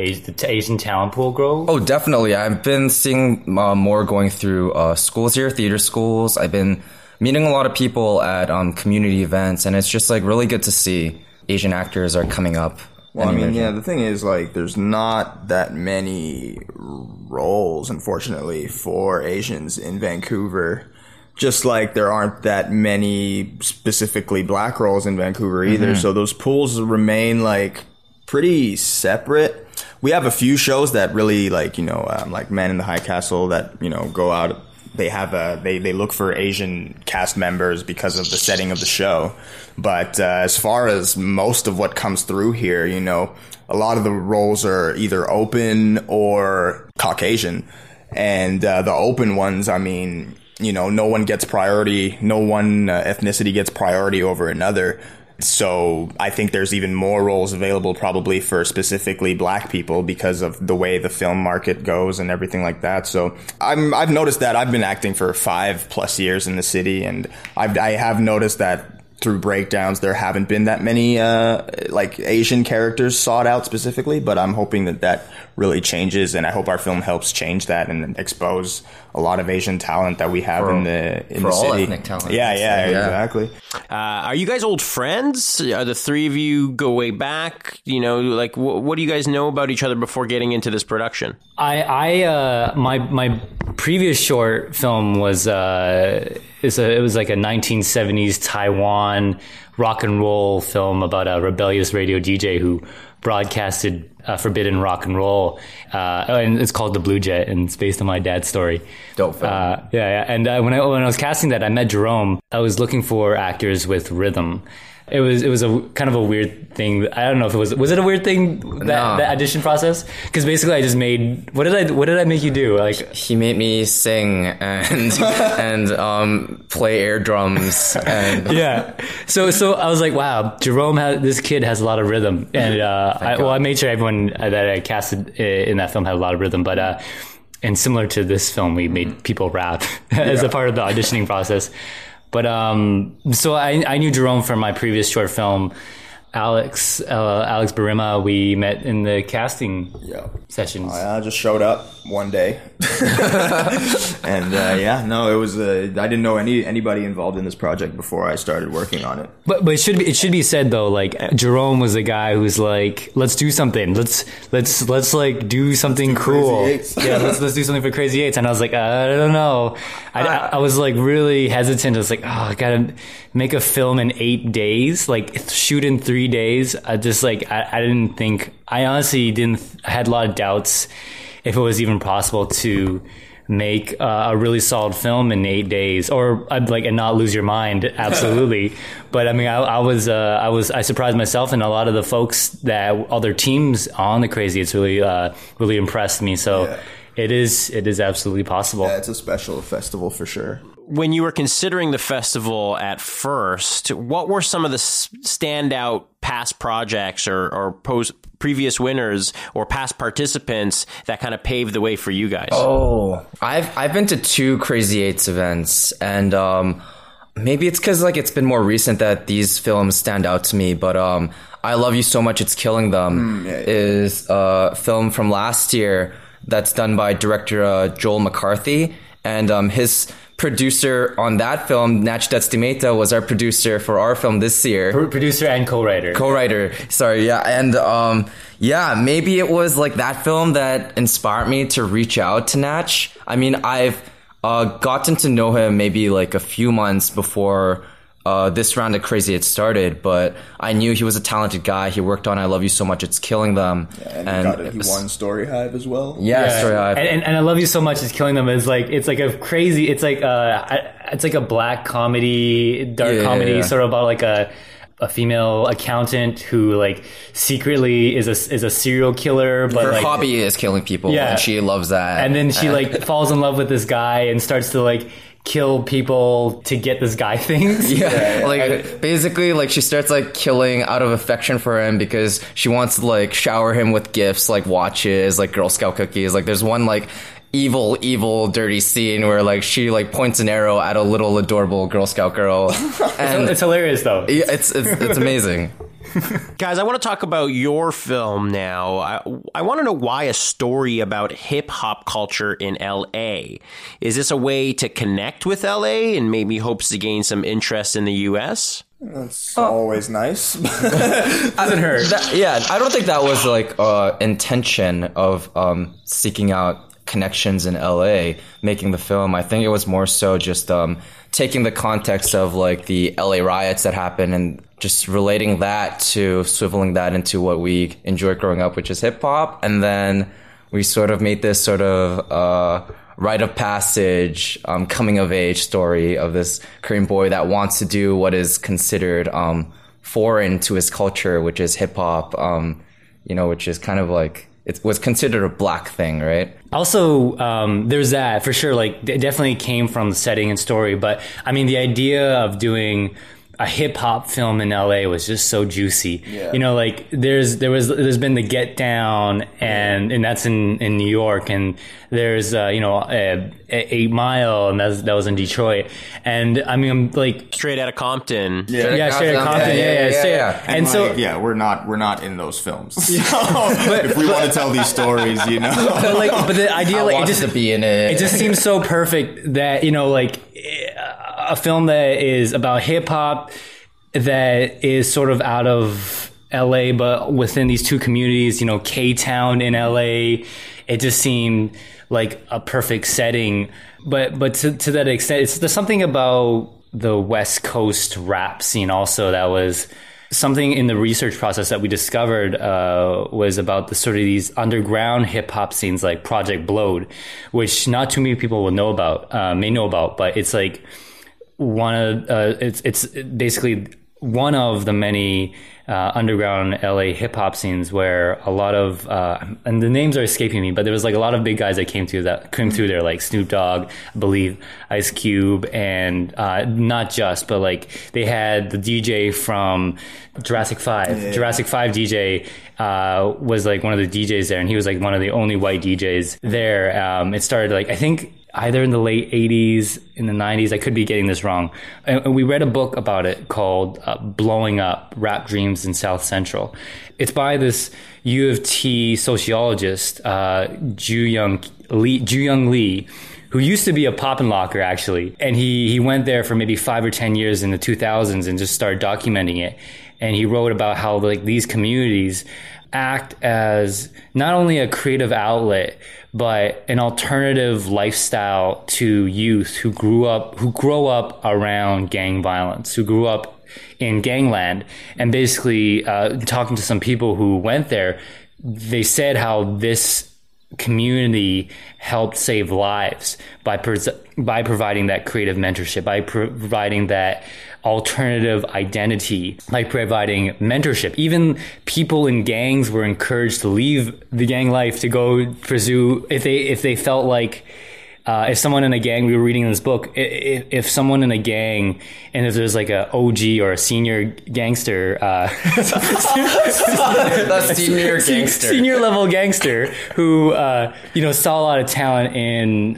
Asian talent pool grow? Oh, definitely. I've been seeing more going through schools here, theater schools. I've been meeting a lot of people at community events, and it's just like really good to see Asian actors are coming up. Well, I mean, yeah, the thing is, like, there's not that many roles, unfortunately, for Asians in Vancouver. Just like there aren't that many specifically black roles in Vancouver either. Mm-hmm. So those pools remain, like, pretty separate. We have a few shows that really, like, you know, like Men in the High Castle that, you know, go out. They have they look for Asian cast members because of the setting of the show. But as far as most of what comes through here, you know, a lot of the roles are either open or Caucasian. And the open ones, I mean, you know, no one gets priority. No one ethnicity gets priority over another. So I think there's even more roles available probably for specifically black people because of the way the film market goes and everything like that. So I've noticed that. I've been acting for 5+ years in the city, and I have noticed that through breakdowns there haven't been that many like Asian characters sought out specifically, but I'm hoping that really changes, and I hope our film helps change that and expose a lot of Asian talent that we have in the city. For all ethnic talent. Yeah, exactly. Are you guys old friends? Are the three of you go way back? You know, like what do you guys know about each other before getting into this production? My previous short film was it was like a 1970s Taiwan rock and roll film about a rebellious radio DJ who broadcasted forbidden rock and roll, and it's called The Blue Jet, and it's based on my dad's story. Dope film. And when I was casting that, I met Jerome. I was looking for actors with rhythm. It was a kind of a weird thing. I don't know if it was it a weird thing that audition process, because basically I just made what did I make you do? Like, he made me sing and and play air drums and yeah. So I was like, wow, this kid has a lot of rhythm, and I made sure everyone that I casted in that film had a lot of rhythm, but. And similar to this film, we made people rap as a part of the auditioning process. But so I knew Jerome from my previous short film, Alex Barima. We met in the casting sessions. I just showed up one day, and it was. I didn't know anybody involved in this project before I started working on it. But it should be said though, like Jerome was the guy who's like, let's do something. Let's like do something cool. Yeah, let's do something for Crazy Eights. And I was like, I don't know. I was like really hesitant. I was like, I gotta make a film in 8 days, like shoot in 3 days. I had a lot of doubts if it was even possible to make a really solid film in 8 days, or and not lose your mind. Absolutely. But I mean, I surprised myself, and a lot of the folks that other teams on the Crazy, it's really, really impressed me. So it is absolutely possible. Yeah, it's a special festival for sure. When you were considering the festival at first, what were some of the standout past projects or previous winners or past participants that kind of paved the way for you guys? Oh, I've been to 2 Crazy Eights events, and maybe it's because like it's been more recent that these films stand out to me. But I Love You So Much, It's Killing Them is a film from last year that's done by director Joel McCarthy, and his producer on that film, Natch Destimeta, was our producer for our film this year. Producer and co-writer. And maybe it was like that film that inspired me to reach out to Natch. I mean, I've gotten to know him maybe like a few months before this round at Crazy Eights started, but I knew he was a talented guy. He worked on I Love You So Much, It's Killing Them. Yeah, and he won Story Hive as well. Yeah. Story Hive. And I Love You So Much, It's Killing Them is like, it's like a crazy, it's like a black comedy, dark comedy. Sort of about like a female accountant who like secretly is a serial killer, but her like, hobby is killing people, and she loves that. And then she like falls in love with this guy and starts to like kill people to get this guy things. Basically like she starts like killing out of affection for him because she wants to like shower him with gifts, like watches, like Girl Scout cookies. Like there's one like evil dirty scene where like she like points an arrow at a little adorable Girl Scout girl, and it's hilarious though. It's amazing. Guys, I want to talk about your film now. I want to know why a story about hip-hop culture in L.A. Is this a way to connect with L.A. and maybe hopes to gain some interest in the U.S.? That's always nice. Doesn't hurt. I don't think that was like intention of seeking out connections in L.A. making the film. I think it was more so just taking the context of like the L.A. riots that happened and just relating that to swiveling that into what we enjoyed growing up, which is hip hop. And then we sort of made this sort of rite of passage, coming of age story of this Korean boy that wants to do what is considered foreign to his culture, which is hip hop, which is kind of like, it was considered a black thing, right? Also, there's that for sure. Like it definitely came from the setting and story. But I mean, the idea of doing a hip hop film in LA was just so juicy. Yeah. You know, like there's been the Get Down and that's in New York, and there's 8 Mile and that was in Detroit. And I mean, I'm like Straight Outta Compton. Straight Outta Compton. And so like, we're not in those films. If we want to tell these stories, you know. But the idea like it just to be in it. It just seems so perfect that, you know, like a film that is about hip hop that is sort of out of LA, but within these two communities, you know, K-Town in LA, it just seemed like a perfect setting. But to that extent, there's something about the West Coast rap scene also that was something in the research process that we discovered was about the sort of these underground hip hop scenes like Project Blowed, which not too many people will know about, but it's like it's basically one of the many underground LA hip hop scenes where a lot of and the names are escaping me, but there was like a lot of big guys that came through there, like Snoop Dogg, I believe, Ice Cube, and not just, but like they had the DJ from Jurassic Five. Yeah. Jurassic Five DJ was like one of the DJs there, and he was like one of the only white DJs there. It started like I think either in the late 80s, in the 90s. I could be getting this wrong. And we read a book about it called Blowing Up, Rap Dreams in South Central. It's by this U of T sociologist, Joo Young Lee, who used to be a Pop and Locker, actually. And he went there for maybe 5 or 10 years in the 2000s and just started documenting it. And he wrote about how like these communities act as not only a creative outlet, but an alternative lifestyle to youth who grow up around gang violence, who grew up in gangland. And basically, talking to some people who went there, they said how this community helped save lives by providing that creative mentorship, by providing that alternative identity, like providing mentorship. Even people in gangs were encouraged to leave the gang life to go pursue if they felt like if someone in a gang, we were reading this book, if someone in a gang, and if there's like a OG or a senior gangster, senior level gangster who, saw a lot of talent in,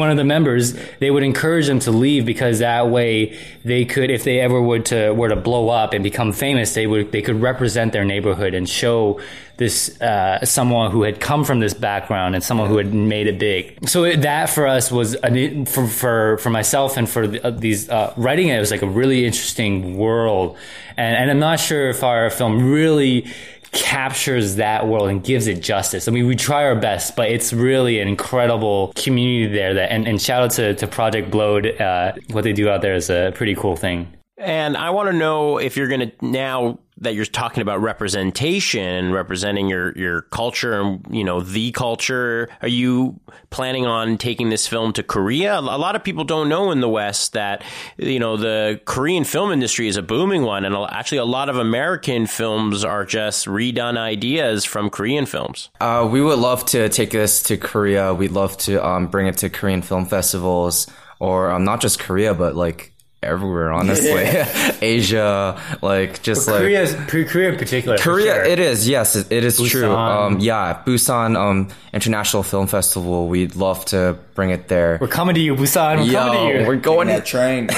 one of the members, they would encourage them to leave because that way they could, if they ever were to blow up and become famous, they could represent their neighborhood and show this someone who had come from this background and someone who had made it big. So that for us was for myself and for these writing it was like a really interesting world, and I'm not sure if our film really captures that world and gives it justice. I mean, we try our best, but it's really an incredible community there. That and shout out to Project Blowed. What they do out there is a pretty cool thing. And I want to know if you're going to, now that you're talking about representation and representing your culture and, you know, the culture, are you planning on taking this film to Korea? A lot of people don't know in the West that, you know, the Korean film industry is a booming one. And actually, a lot of American films are just redone ideas from Korean films. We would love to take this to Korea. We'd love to bring it to Korean film festivals, or not just Korea, but like everywhere, honestly. Asia, like, just Korea in particular. Korea, sure. It is, yes, it is Busan. True. Busan International Film Festival. We'd love to bring it there. We're coming to you, Busan. Yo, coming to you. We're going that train.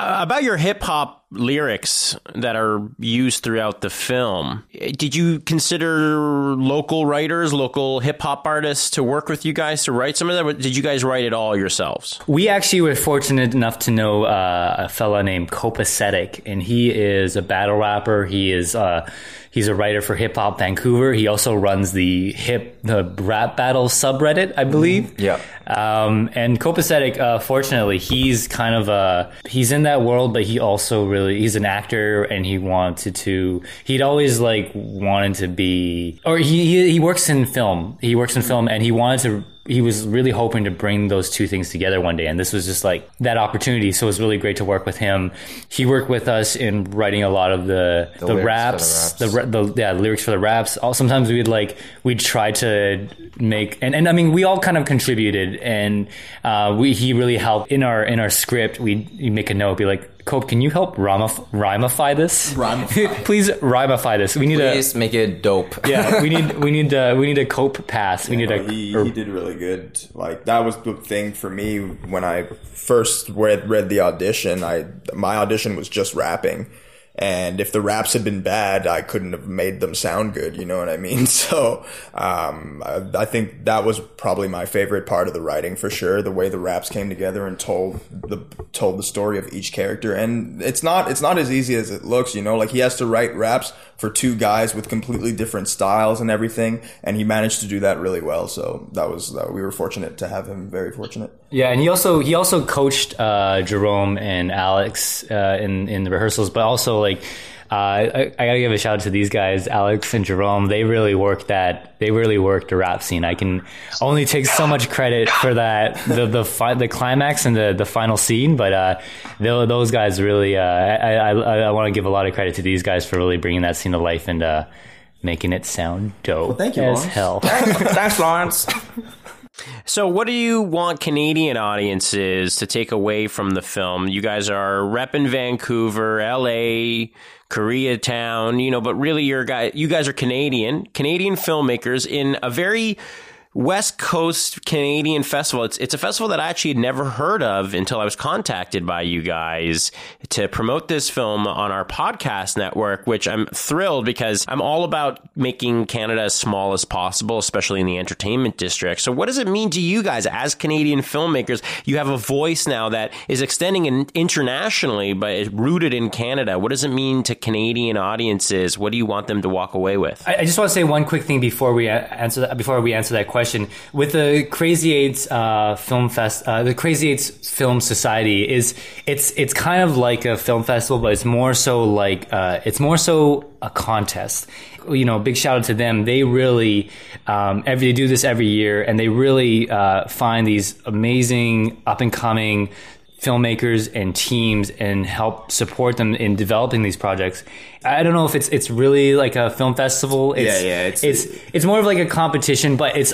About your hip hop lyrics that are used throughout the film, did you consider local writers, local hip hop artists to work with you guys to write some of that? Did you guys write it all yourselves? We actually were fortunate enough to know a fella named Copacetic, and he is a battle rapper. He is he's a writer for Hip Hop Vancouver. He also runs the rap battle subreddit, I believe. Yeah. And Copacetic, fortunately, he's kind of he's in that world, but he also he's an actor, and he'd always like wanted to be, or he works in film. He works in film, and he was really hoping to bring those two things together one day. And this was just like that opportunity. So it was really great to work with him. He worked with us in writing a lot of the raps, lyrics for the raps. Sometimes we'd try to make, and I mean, we all kind of contributed, and he really helped in our script. We'd make a note, be like, Cope, can you help rhymeify this? Please rhymeify this. Please make it dope. Yeah, we need a Cope pass. He did really good. Like, that was the thing for me when I first read the audition. My audition was just rapping, and if the raps had been bad, I couldn't have made them sound good. You know what I mean? So I think that was probably my favorite part of the writing, for sure. The way the raps came together and told the story of each character, and it's not as easy as it looks. You know, like, he has to write raps for two guys with completely different styles and everything, and he managed to do that really well. So that was we were fortunate to have him. Very fortunate. Yeah, and he also coached Jerome and Alex in the rehearsals, but also like. I gotta give a shout out to these guys, Alex and Jerome. They really worked the rap scene. I can only take so much credit for that, the climax and the final scene, but those guys really, I want to give a lot of credit to these guys for really bringing that scene to life and making it sound dope. Well, thank you, as Lawrence. Hell. Thanks, Lawrence. So what do you want Canadian audiences to take away from the film? You guys are repping Vancouver, LA, Koreatown, you know, but really you guys are Canadian filmmakers in a very West Coast Canadian festival. It's a festival that I actually had never heard of until I was contacted by you guys to promote this film on our podcast network, which I'm thrilled, because I'm all about making Canada as small as possible, especially in the entertainment district. So what does it mean to you guys as Canadian filmmakers? You have a voice now that is extending internationally, but is rooted in Canada. What does it mean to Canadian audiences? What do you want them to walk away with? I just want to say one quick thing before we answer that question. With the Crazy Eights Film Fest, the Crazy Eights Film Society it's kind of like a film festival, but it's more so a contest. You know, big shout out to them. They really they do this every year, and they really find these amazing up and coming filmmakers and teams and help support them in developing these projects. I don't know if it's really like a film festival. It's more of like a competition, but it's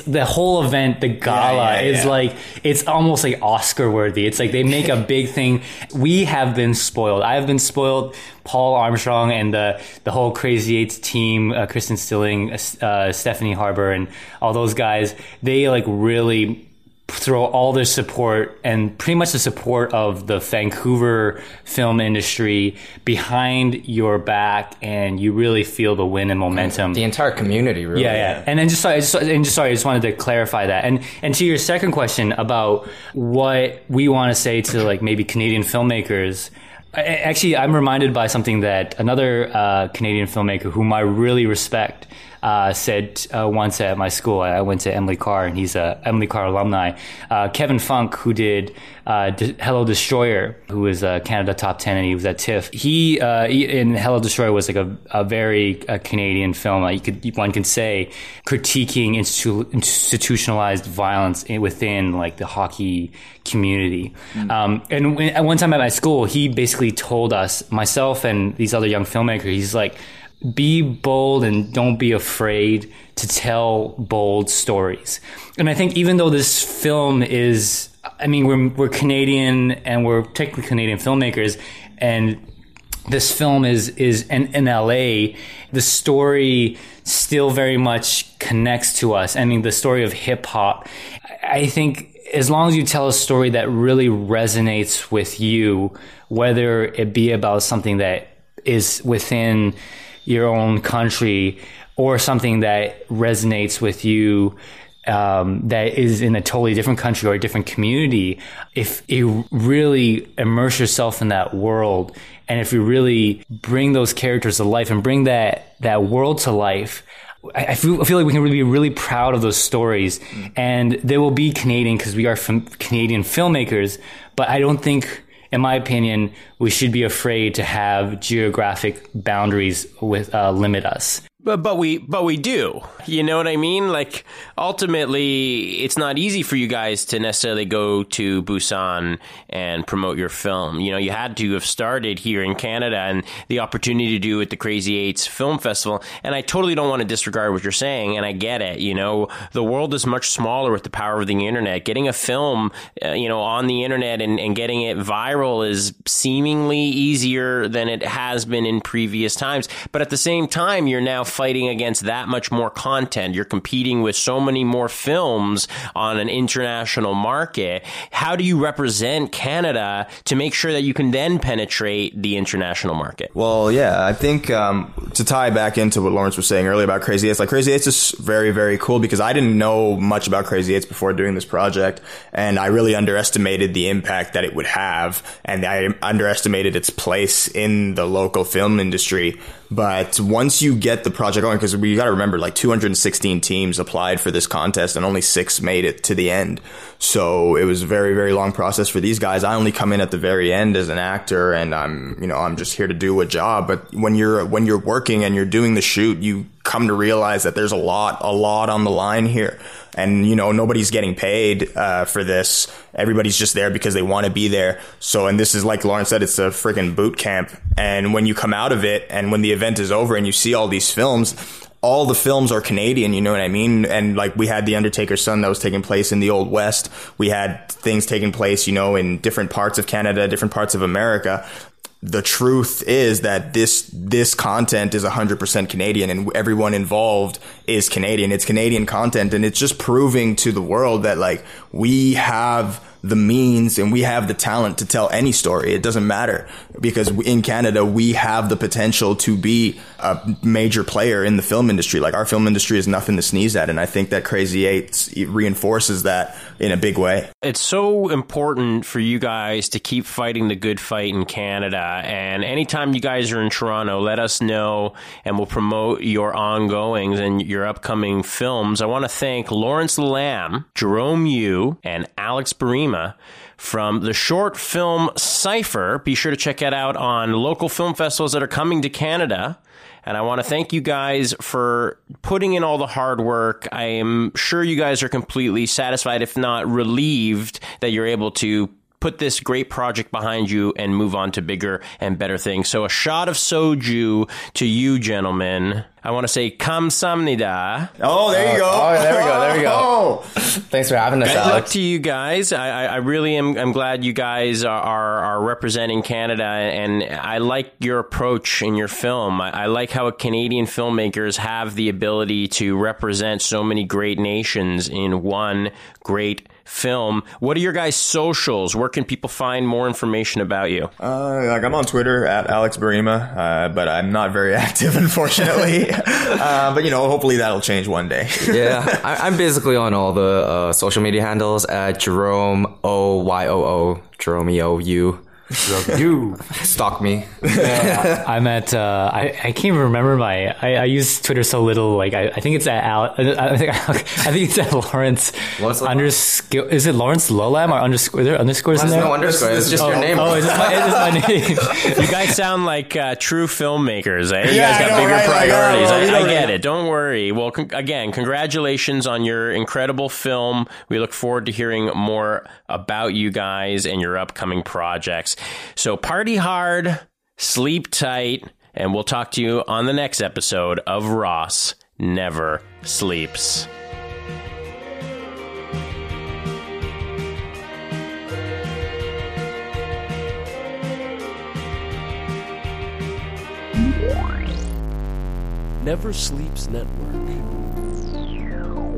the whole event, the gala is like, it's almost like Oscar worthy. It's like they make a big thing. We have been spoiled. I have been spoiled. Paul Armstrong and the whole Crazy Eights team, Kristen Stilling, Stephanie Harper, and all those guys, they like really throw all their support and pretty much the support of the Vancouver film industry behind your back, and you really feel the win and momentum. The entire community, really. Yeah. And then I just wanted to clarify that. And to your second question about what we want to say to like maybe Canadian filmmakers. Actually, I'm reminded by something that another Canadian filmmaker whom I really respect said once at my school. I went to Emily Carr, and he's a Emily Carr alumni. Kevin Funk, who did Hello Destroyer, who was Canada Top 10, and he was at TIFF. He in Hello Destroyer was like a very Canadian film. One can say critiquing institutionalized violence within like the hockey community. Mm-hmm. And at one time at my school, he basically told us, myself and these other young filmmakers, he's like, be bold and don't be afraid to tell bold stories. And I think even though this film is, I mean, we're Canadian and we're technically Canadian filmmakers, and this film is in LA, the story still very much connects to us. I mean, the story of hip hop, I think as long as you tell a story that really resonates with you, whether it be about something that is within your own country or something that resonates with you that is in a totally different country or a different community, if you really immerse yourself in that world and if you really bring those characters to life and bring that world to life, I feel like we can really be really proud of those stories. Mm-hmm. And they will be Canadian because we are Canadian filmmakers, but I don't think, in my opinion, we should be afraid to have geographic boundaries with limit us. But we do. You know what I mean? Like, ultimately, it's not easy for you guys to necessarily go to Busan and promote your film. You know, you had to have started here in Canada, and the opportunity to do it at the Crazy Eights Film Festival. And I totally don't want to disregard what you're saying, and I get it. You know, the world is much smaller with the power of the internet. Getting a film, you know, on the internet and getting it viral is seemingly easier than it has been in previous times. But at the same time, you're now fighting against that much more content. You're competing with so many more films on an international market. How do you represent Canada to make sure that you can then penetrate the international market? Well, yeah, I think to tie back into what Lawrence was saying earlier about Crazy Eights, like Crazy Eights is very, very cool because I didn't know much about Crazy Eights before doing this project, and I really underestimated the impact that it would have, and I underestimated its place in the local film industry. But once you get the project going, because we got to remember, like 216 teams applied for this contest and only 6 made it to the end. So it was a very, very long process for these guys. I only come in at the very end as an actor, and I'm just here to do a job. But when you're working and you're doing the shoot, you come to realize that there's a lot on the line here. And, you know, nobody's getting paid for this. Everybody's just there because they want to be there. So, and this is, like Lawrence said, it's a freaking boot camp. And when you come out of it and when the event is over and you see all these films, all the films are Canadian, you know what I mean? And like we had The Undertaker's Son that was taking place in the Old West. We had things taking place, you know, in different parts of Canada, different parts of America. The truth is that this content is 100% Canadian, and everyone involved is Canadian. It's Canadian content, and it's just proving to the world that like we have the means and we have the talent to tell any story. It doesn't matter, because in Canada we have the potential to be a major player in the film industry. Like, our film industry is nothing to sneeze at, and I think that Crazy Eights reinforces that in a big way. It's so important for you guys to keep fighting the good fight in Canada, and anytime you guys are in Toronto, let us know and we'll promote your ongoings and your upcoming films. I want to thank Lawrence Le Lam, Jerome Yu, and Alex Barima from the short film Cipher. Be sure to check it out on local film festivals that are coming to Canada. And I want to thank you guys for putting in all the hard work. I am sure you guys are completely satisfied, if not relieved, that you're able to put this great project behind you and move on to bigger and better things. So a shot of soju to you, gentlemen. I want to say kamsamnida. Oh, there you go. Oh, there we go. Thanks for having us, Alex. Good luck to you guys. I really am. I'm glad you guys are representing Canada, and I like your approach in your film. I like how Canadian filmmakers have the ability to represent so many great nations in one great film. What are your guys' socials? Where can people find more information about you? Like, I'm on Twitter at Alex Barima, but I'm not very active, unfortunately. But you know, hopefully that'll change one day. Yeah, I'm basically on all the social media handles at Jerome Oyoou. You stalk me. Yeah. I'm at. I can't even remember my. I use Twitter so little. Like I think it's at Al. I think it's at Lawrence underscore. Is it Lawrence Le Lam or underscore? Are there underscores in there? No underscores. It's just your name. Oh, it's my name. You guys sound like true filmmakers. Eh? You guys got bigger priorities. I get it. Don't worry. Well, again, congratulations on your incredible film. We look forward to hearing more about you guys and your upcoming projects. So party hard, sleep tight, and we'll talk to you on the next episode of Ross Never Sleeps. Never Sleeps Network.